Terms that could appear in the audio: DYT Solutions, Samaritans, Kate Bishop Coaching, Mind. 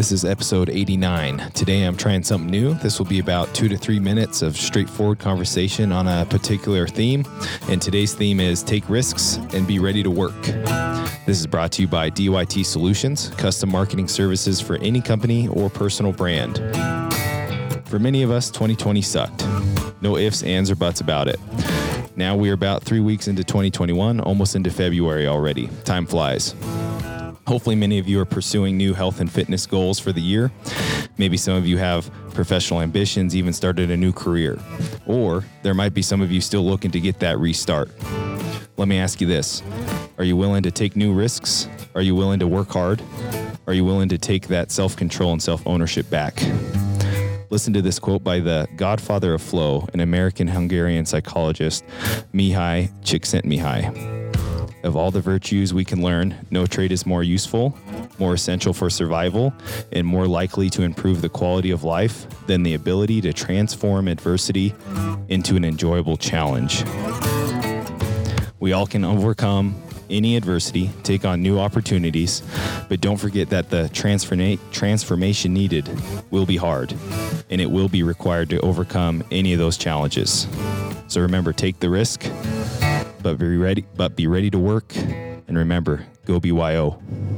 This is episode 89. Today I'm trying something new. This will be about 2 to 3 minutes of straightforward conversation on a particular theme. And today's theme is take risks and be ready to work. This is brought to you by DYT Solutions, custom marketing services for any company or personal brand. For many of us, 2020 sucked. No ifs, ands, or buts about it. Now we are about 3 weeks into 2021, almost into February already. Time flies. Hopefully many of you are pursuing new health and fitness goals for the year. Maybe some of you have professional ambitions, even started a new career. Or there might be some of you still looking to get that restart. Let me ask you this. Are you willing to take new risks? Are you willing to work hard? Are you willing to take that self-control and self-ownership back? Listen to this quote by the godfather of flow, an American-Hungarian psychologist, Mihaly Csikszentmihalyi. Of all the virtues we can learn, no trait is more useful, more essential for survival, and more likely to improve the quality of life than the ability to transform adversity into an enjoyable challenge. We all can overcome any adversity, take on new opportunities, but don't forget that the transformation needed will be hard, and it will be required to overcome any of those challenges. So remember, take the risk. But be ready to work, and remember, go BYO.